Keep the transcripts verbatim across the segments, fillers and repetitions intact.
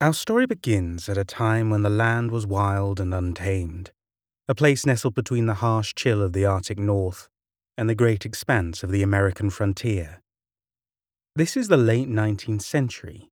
Our story begins at a time when the land was wild and untamed, a place nestled between the harsh chill of the Arctic North and the great expanse of the American frontier. This is the late nineteenth century,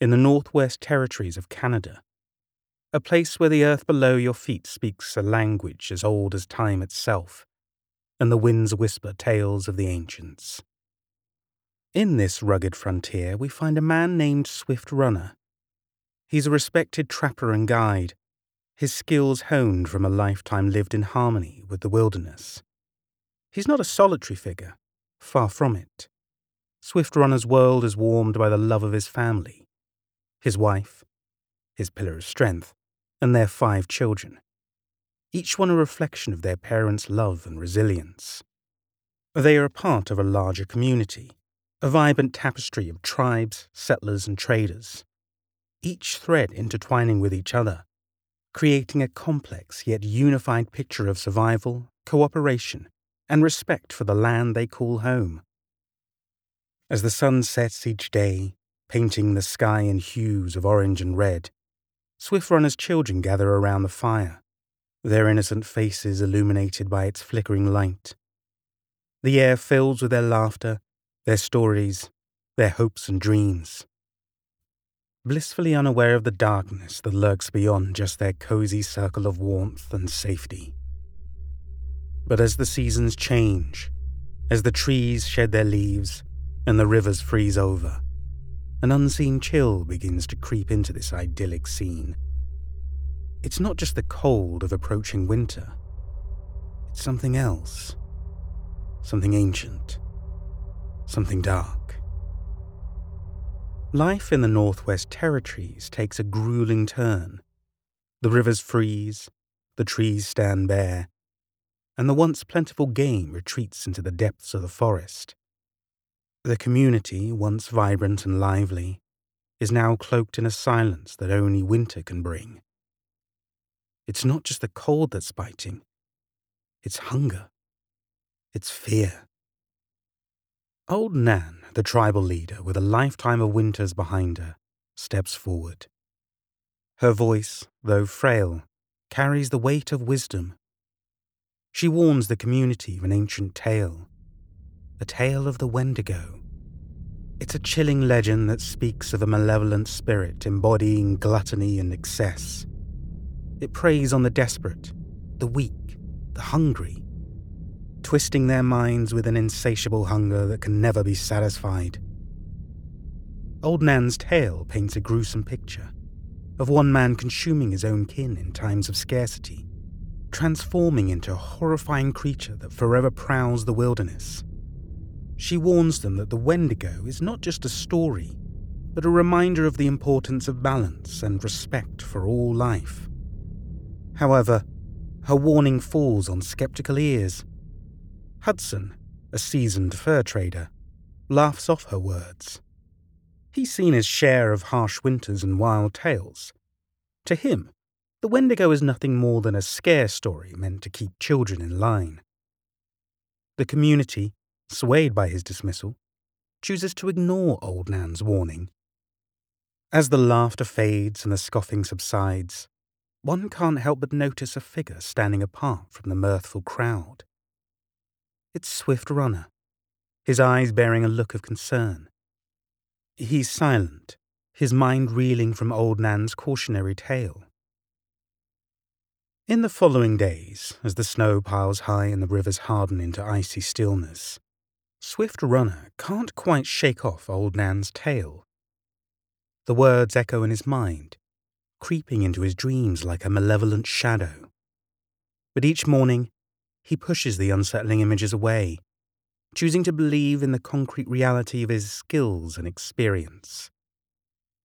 in the Northwest Territories of Canada, a place where the earth below your feet speaks a language as old as time itself, and the winds whisper tales of the ancients. In this rugged frontier, we find a man named Swift Runner. He's a respected trapper and guide, his skills honed from a lifetime lived in harmony with the wilderness. He's not a solitary figure, far from it. Swift Runner's world is warmed by the love of his family, his wife, his pillar of strength, and their five children, each one a reflection of their parents' love and resilience. They are a part of a larger community, a vibrant tapestry of tribes, settlers, and traders, each thread intertwining with each other, creating a complex yet unified picture of survival, cooperation, and respect for the land they call home. As the sun sets each day, painting the sky in hues of orange and red, Swift Runner's children gather around the fire, their innocent faces illuminated by its flickering light. The air fills with their laughter, their stories, their hopes and dreams, blissfully unaware of the darkness that lurks beyond just their cozy circle of warmth and safety. But as the seasons change, as the trees shed their leaves and the rivers freeze over, an unseen chill begins to creep into this idyllic scene. It's not just the cold of approaching winter. It's something else. Something ancient. Something dark. Life in the Northwest Territories takes a grueling turn. The rivers freeze, the trees stand bare, and the once plentiful game retreats into the depths of the forest. The community, once vibrant and lively, is now cloaked in a silence that only winter can bring. It's not just the cold that's biting. It's hunger. It's fear. Old Nan, the tribal leader with a lifetime of winters behind her, steps forward. Her voice, though frail, carries the weight of wisdom. She warns the community of an ancient tale, the tale of the Wendigo. It's a chilling legend that speaks of a malevolent spirit embodying gluttony and excess. It preys on the desperate, the weak, the hungry, twisting their minds with an insatiable hunger that can never be satisfied. Old Nan's tale paints a gruesome picture of one man consuming his own kin in times of scarcity, transforming into a horrifying creature that forever prowls the wilderness. She warns them that the Wendigo is not just a story, but a reminder of the importance of balance and respect for all life. However, her warning falls on skeptical ears. Hudson, a seasoned fur trader, laughs off her words. He's seen his share of harsh winters and wild tales. To him, the Wendigo is nothing more than a scare story meant to keep children in line. The community, swayed by his dismissal, chooses to ignore Old Nan's warning. As the laughter fades and the scoffing subsides, one can't help but notice a figure standing apart from the mirthful crowd. It's Swift Runner, his eyes bearing a look of concern. He's silent, his mind reeling from Old Nan's cautionary tale. In the following days, as the snow piles high and the rivers harden into icy stillness, Swift Runner can't quite shake off Old Nan's tale. The words echo in his mind, creeping into his dreams like a malevolent shadow. But each morning, he pushes the unsettling images away, choosing to believe in the concrete reality of his skills and experience.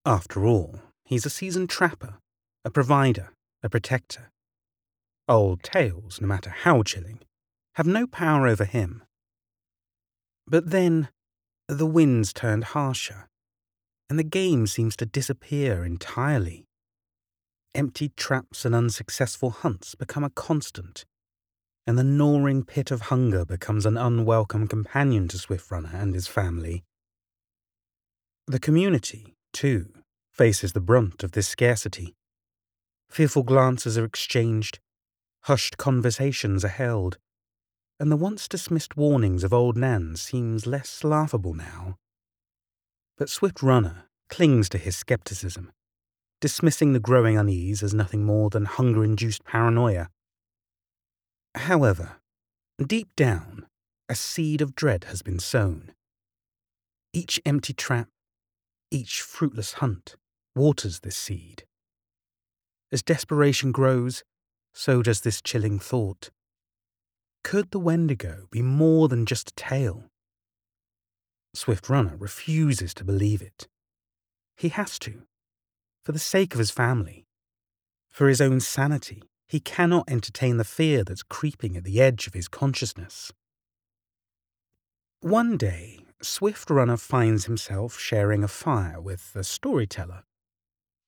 After all, he's a seasoned trapper, a provider, a protector. Old tales, no matter how chilling, have no power over him. But then, the winds turned harsher, and the game seems to disappear entirely. Empty traps and unsuccessful hunts become a constant, and the gnawing pit of hunger becomes an unwelcome companion to Swift Runner and his family. The community, too, faces the brunt of this scarcity. Fearful glances are exchanged, hushed conversations are held, and the once dismissed warnings of Old Nan seems less laughable now. But Swift Runner clings to his scepticism, dismissing the growing unease as nothing more than hunger-induced paranoia. However, deep down, a seed of dread has been sown. Each empty trap, each fruitless hunt, waters this seed. As desperation grows, so does this chilling thought. Could the Wendigo be more than just a tale? Swift Runner refuses to believe it. He has to. For the sake of his family, for his own sanity, he cannot entertain the fear that's creeping at the edge of his consciousness. One day, Swift Runner finds himself sharing a fire with a storyteller,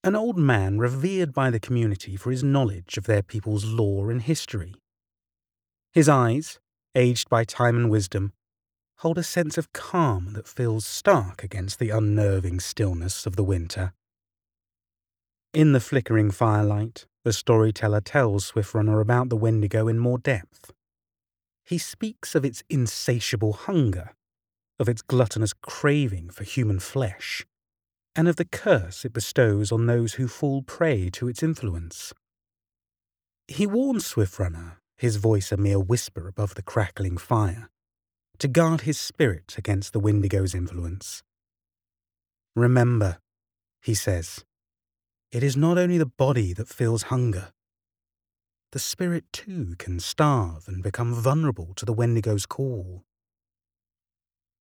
an old man revered by the community for his knowledge of their people's lore and history. His eyes, aged by time and wisdom, hold a sense of calm that feels stark against the unnerving stillness of the winter. In the flickering firelight, the storyteller tells Swift Runner about the Wendigo in more depth. He speaks of its insatiable hunger, of its gluttonous craving for human flesh, and of the curse it bestows on those who fall prey to its influence. He warns Swift Runner, his voice a mere whisper above the crackling fire, to guard his spirit against the Wendigo's influence. "Remember," he says, "it is not only the body that feels hunger. The spirit too can starve and become vulnerable to the Wendigo's call."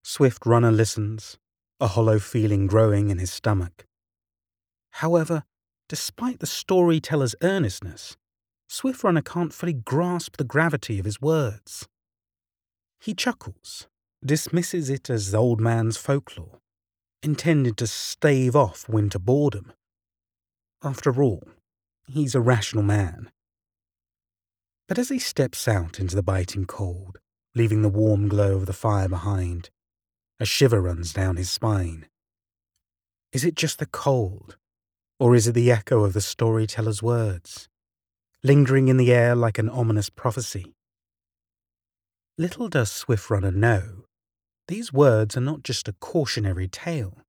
Swift Runner listens, a hollow feeling growing in his stomach. However, despite the storyteller's earnestness, Swift Runner can't fully grasp the gravity of his words. He chuckles, dismisses it as the old man's folklore, intended to stave off winter boredom. After all, he's a rational man. But as he steps out into the biting cold, leaving the warm glow of the fire behind, a shiver runs down his spine. Is it just the cold, or is it the echo of the storyteller's words, lingering in the air like an ominous prophecy? Little does Swift Runner know, these words are not just a cautionary tale.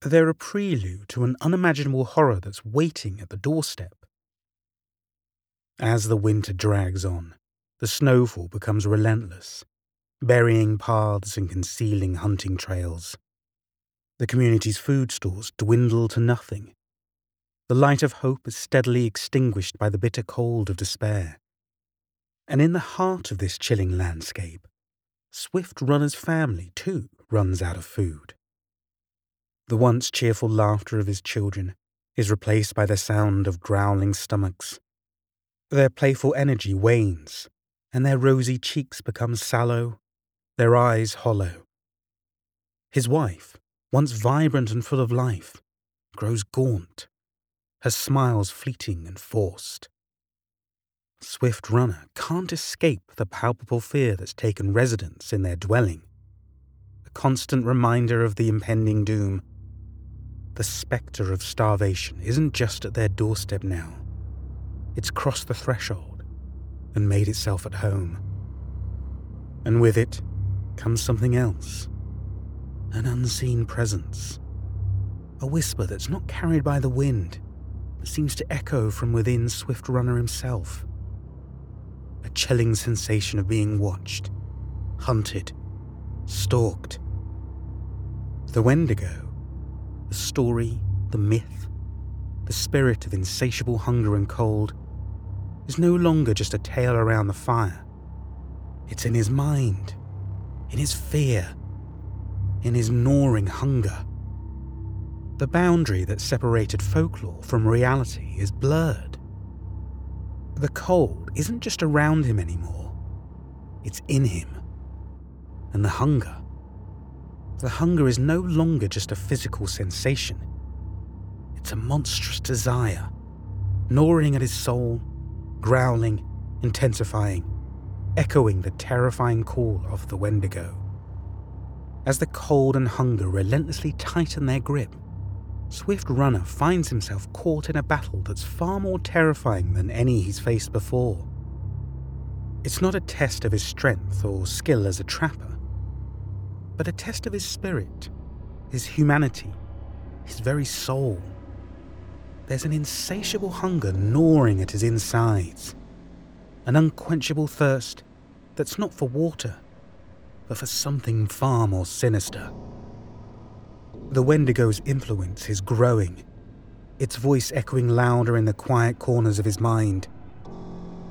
They're a prelude to an unimaginable horror that's waiting at the doorstep. As the winter drags on, the snowfall becomes relentless, burying paths and concealing hunting trails. The community's food stores dwindle to nothing. The light of hope is steadily extinguished by the bitter cold of despair. And in the heart of this chilling landscape, Swift Runner's family, too, runs out of food. The once cheerful laughter of his children is replaced by the sound of growling stomachs. Their playful energy wanes, and their rosy cheeks become sallow, their eyes hollow. His wife, once vibrant and full of life, grows gaunt, her smiles fleeting and forced. Swift Runner can't escape the palpable fear that's taken residence in their dwelling, a constant reminder of the impending doom. The spectre of starvation isn't just at their doorstep now. It's crossed the threshold and made itself at home. And with it comes something else, an unseen presence, a whisper that's not carried by the wind, but seems to echo from within Swift Runner himself. A chilling sensation of being watched, hunted, stalked. The Wendigo, the story, the myth, the spirit of insatiable hunger and cold is no longer just a tale around the fire. It's in his mind, in his fear, in his gnawing hunger. The boundary that separated folklore from reality is blurred. The cold isn't just around him anymore. It's in him. And the hunger. The hunger is no longer just a physical sensation. It's a monstrous desire, gnawing at his soul, growling, intensifying, echoing the terrifying call of the Wendigo. As the cold and hunger relentlessly tighten their grip, Swift Runner finds himself caught in a battle that's far more terrifying than any he's faced before. It's not a test of his strength or skill as a trapper, but a test of his spirit, his humanity, his very soul. There's an insatiable hunger gnawing at his insides, an unquenchable thirst that's not for water, but for something far more sinister. The Wendigo's influence is growing, its voice echoing louder in the quiet corners of his mind.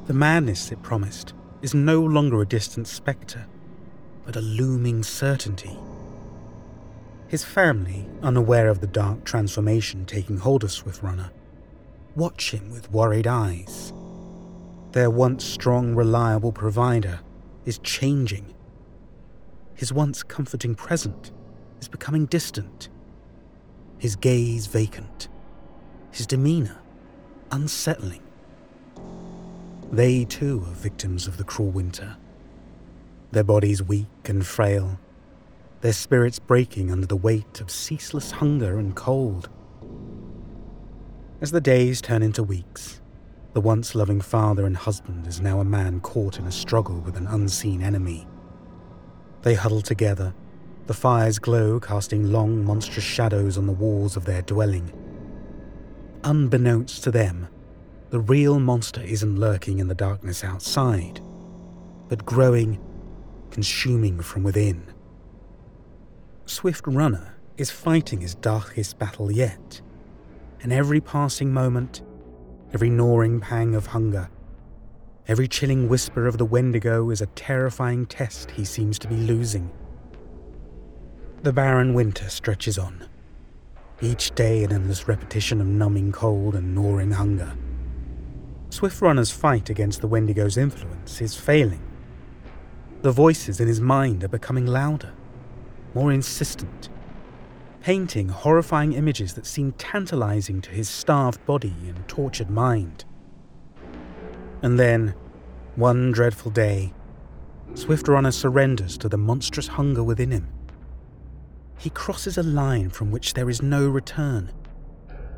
The madness it promised is no longer a distant spectre, but a looming certainty. His family, unaware of the dark transformation taking hold of Swift Runner, watch him with worried eyes. Their once strong, reliable provider is changing. His once comforting present is becoming distant. His gaze vacant. His demeanour unsettling. They too are victims of the cruel winter. Their bodies weak and frail. Their spirits breaking under the weight of ceaseless hunger and cold. As the days turn into weeks, the once loving father and husband is now a man caught in a struggle with an unseen enemy. They huddle together, the fire's glow casting long, monstrous shadows on the walls of their dwelling. Unbeknownst to them, the real monster isn't lurking in the darkness outside, but growing, consuming from within. Swift Runner is fighting his darkest battle yet, and every passing moment, every gnawing pang of hunger, every chilling whisper of the Wendigo is a terrifying test he seems to be losing. The barren winter stretches on, each day an endless repetition of numbing cold and gnawing hunger. Swift Runner's fight against the Wendigo's influence is failing. The voices in his mind are becoming louder, more insistent, painting horrifying images that seem tantalizing to his starved body and tortured mind. And then, one dreadful day, Swift Runner surrenders to the monstrous hunger within him. He crosses a line from which there is no return,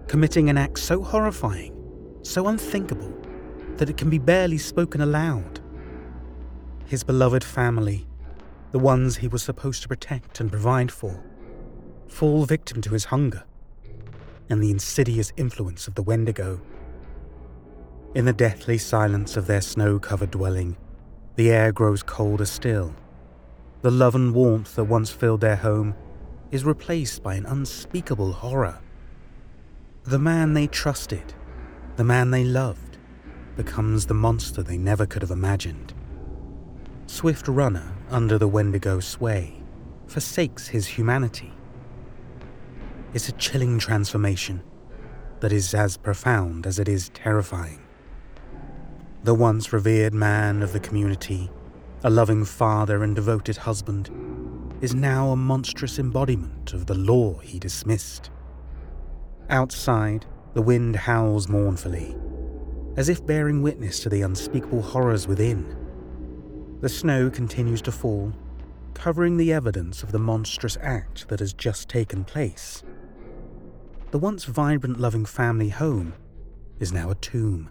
committing an act so horrifying, so unthinkable, that it can be barely spoken aloud. His beloved family, the ones he was supposed to protect and provide for, fall victim to his hunger and the insidious influence of the Wendigo. In the deathly silence of their snow-covered dwelling, the air grows colder still. The love and warmth that once filled their home is replaced by an unspeakable horror. The man they trusted, the man they loved, becomes the monster they never could have imagined. Swift Runner, under the Wendigo sway, forsakes his humanity. It's a chilling transformation that is as profound as it is terrifying. The once revered man of the community, a loving father and devoted husband, is now a monstrous embodiment of the law he dismissed. Outside, the wind howls mournfully, as if bearing witness to the unspeakable horrors within. The snow continues to fall, covering the evidence of the monstrous act that has just taken place. The once vibrant, loving family home is now a tomb,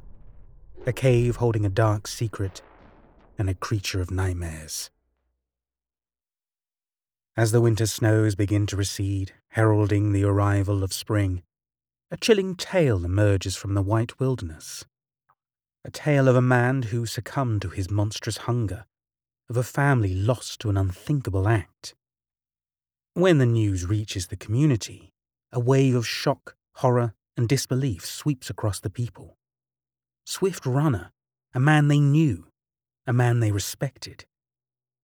a cave holding a dark secret and a creature of nightmares. As the winter snows begin to recede, heralding the arrival of spring, a chilling tale emerges from the white wilderness. A tale of a man who succumbed to his monstrous hunger, of a family lost to an unthinkable act. When the news reaches the community, a wave of shock, horror, and disbelief sweeps across the people. Swift Runner, a man they knew, a man they respected,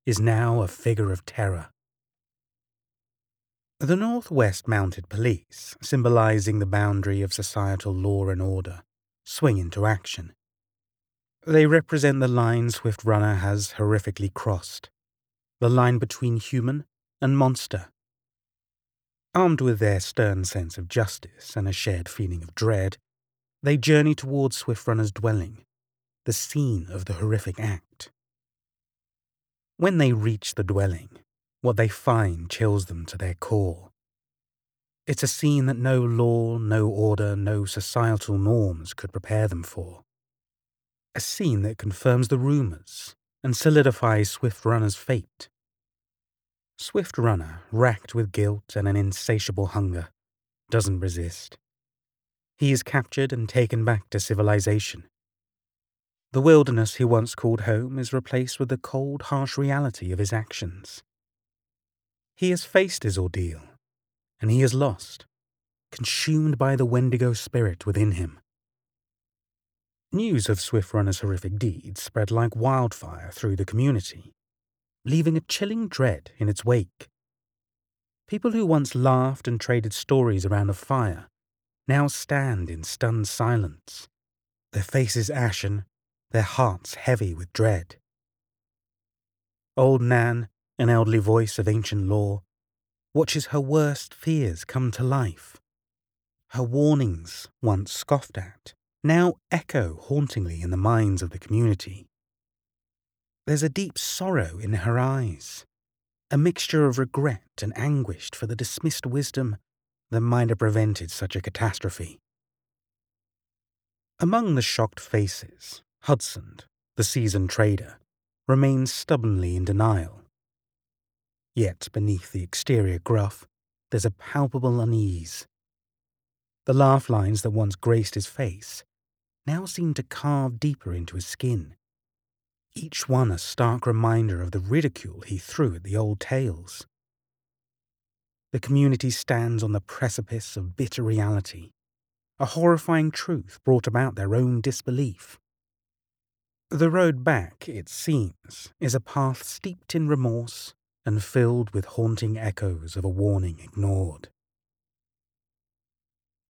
is now a figure of terror. The Northwest Mounted Police, symbolizing the boundary of societal law and order, swing into action. They represent the line Swift Runner has horrifically crossed, the line between human and monster. Armed with their stern sense of justice and a shared feeling of dread, they journey towards Swift Runner's dwelling, the scene of the horrific act. When they reach the dwelling, what they find chills them to their core. It's a scene that no law, no order, no societal norms could prepare them for. A scene that confirms the rumours and solidifies Swift Runner's fate. Swift Runner, racked with guilt and an insatiable hunger, doesn't resist. He is captured and taken back to civilization. The wilderness he once called home is replaced with the cold, harsh reality of his actions. He has faced his ordeal, and he is lost, consumed by the Wendigo spirit within him. News of Swift Runner's horrific deeds spread like wildfire through the community, leaving a chilling dread in its wake. People who once laughed and traded stories around a fire now stand in stunned silence, their faces ashen, their hearts heavy with dread. Old Nan, an elderly voice of ancient lore, watches her worst fears come to life. Her warnings, once scoffed at, now echo hauntingly in the minds of the community. There's a deep sorrow in her eyes, a mixture of regret and anguish for the dismissed wisdom that might have prevented such a catastrophe. Among the shocked faces, Hudson, the seasoned trader, remains stubbornly in denial. Yet beneath the exterior gruff, there's a palpable unease. The laugh lines that once graced his face now seem to carve deeper into his skin, each one a stark reminder of the ridicule he threw at the old tales. The community stands on the precipice of bitter reality, a horrifying truth brought about their own disbelief. The road back, it seems, is a path steeped in remorse and filled with haunting echoes of a warning ignored.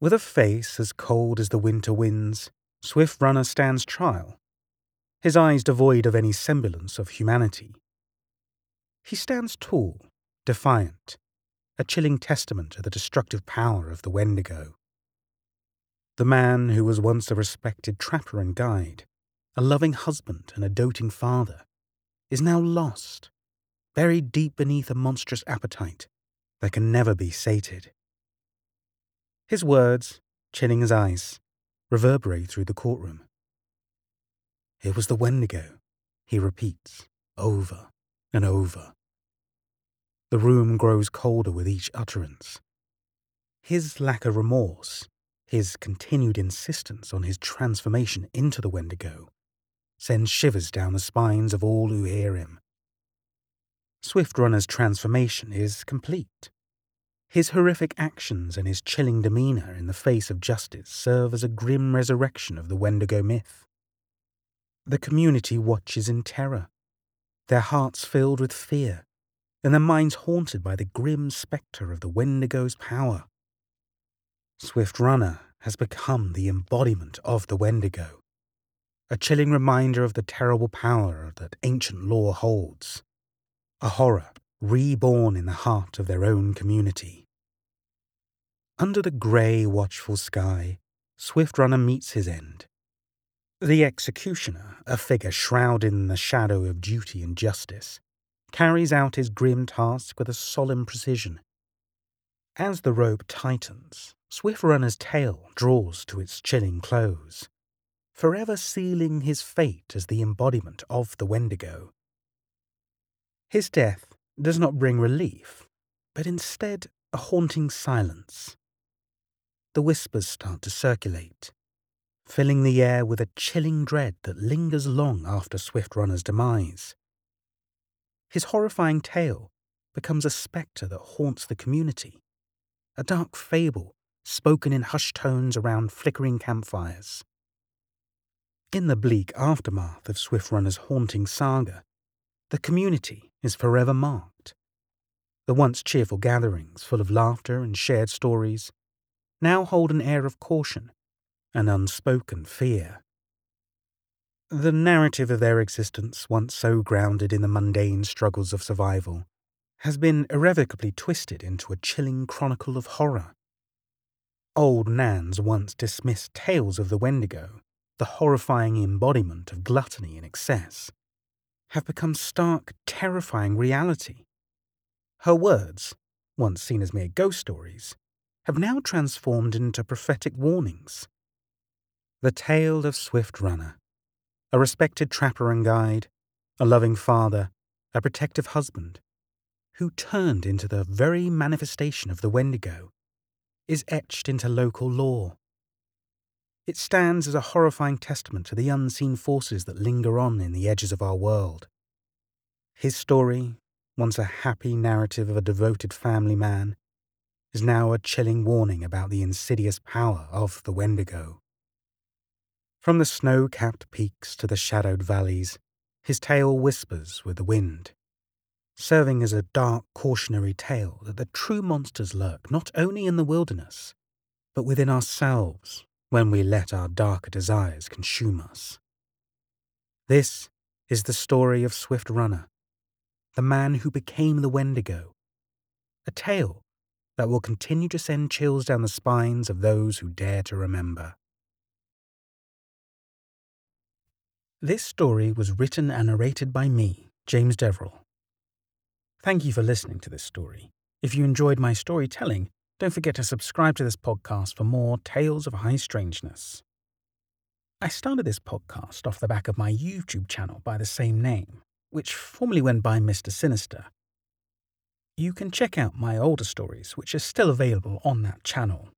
With a face as cold as the winter winds, Swift Runner stands trial, his eyes devoid of any semblance of humanity. He stands tall, defiant, a chilling testament to the destructive power of the Wendigo. The man who was once a respected trapper and guide, a loving husband and a doting father, is now lost, buried deep beneath a monstrous appetite that can never be sated. His words, chilling as ice, reverberate through the courtroom. "It was the Wendigo," he repeats, over and over. The room grows colder with each utterance. His lack of remorse, his continued insistence on his transformation into the Wendigo, sends shivers down the spines of all who hear him. Swift Runner's transformation is complete. His horrific actions and his chilling demeanour in the face of justice serve as a grim resurrection of the Wendigo myth. The community watches in terror, their hearts filled with fear, and their minds haunted by the grim spectre of the Wendigo's power. Swift Runner has become the embodiment of the Wendigo, a chilling reminder of the terrible power that ancient lore holds, a horror reborn in the heart of their own community. Under the grey, watchful sky, Swift Runner meets his end. The executioner, a figure shrouded in the shadow of duty and justice, carries out his grim task with a solemn precision. As the rope tightens, Swift Runner's tale draws to its chilling close, forever sealing his fate as the embodiment of the Wendigo. His death does not bring relief, but instead a haunting silence. The whispers start to circulate, filling the air with a chilling dread that lingers long after Swift Runner's demise. His horrifying tale becomes a spectre that haunts the community, a dark fable spoken in hushed tones around flickering campfires. In the bleak aftermath of Swift Runner's haunting saga, the community is forever marked. The once cheerful gatherings, full of laughter and shared stories, now hold an air of caution and unspoken fear. The narrative of their existence, once so grounded in the mundane struggles of survival, has been irrevocably twisted into a chilling chronicle of horror. Old Nan's once dismissed tales of the Wendigo, the horrifying embodiment of gluttony in excess, have become stark, terrifying reality. Her words, once seen as mere ghost stories, have now transformed into prophetic warnings. The tale of Swift Runner, a respected trapper and guide, a loving father, a protective husband, who turned into the very manifestation of the Wendigo, is etched into local lore. It stands as a horrifying testament to the unseen forces that linger on in the edges of our world. His story, once a happy narrative of a devoted family man, is now a chilling warning about the insidious power of the Wendigo. From the snow-capped peaks to the shadowed valleys, his tale whispers with the wind, serving as a dark cautionary tale that the true monsters lurk not only in the wilderness, but within ourselves when we let our darker desires consume us. This is the story of Swift Runner, the man who became the Wendigo, a tale that will continue to send chills down the spines of those who dare to remember. This story was written and narrated by me, James Deverell. Thank you for listening to this story. If you enjoyed my storytelling, don't forget to subscribe to this podcast for more Tales of High Strangeness. I started this podcast off the back of my YouTube channel by the same name, which formerly went by Mister Sinister. You can check out my older stories, which are still available on that channel.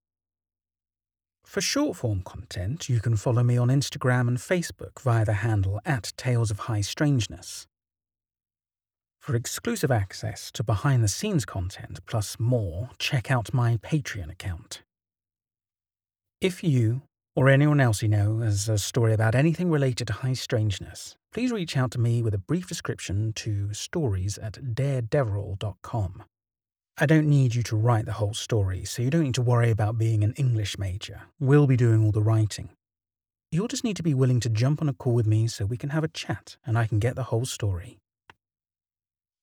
For short-form content, you can follow me on Instagram and Facebook via the handle at Tales of High Strangeness. For exclusive access to behind-the-scenes content plus more, check out my Patreon account. If you, or anyone else you know, has a story about anything related to High Strangeness, please reach out to me with a brief description to stories at daredeverell dot com. I don't need you to write the whole story, so you don't need to worry about being an English major. We'll be doing all the writing. You'll just need to be willing to jump on a call with me so we can have a chat and I can get the whole story.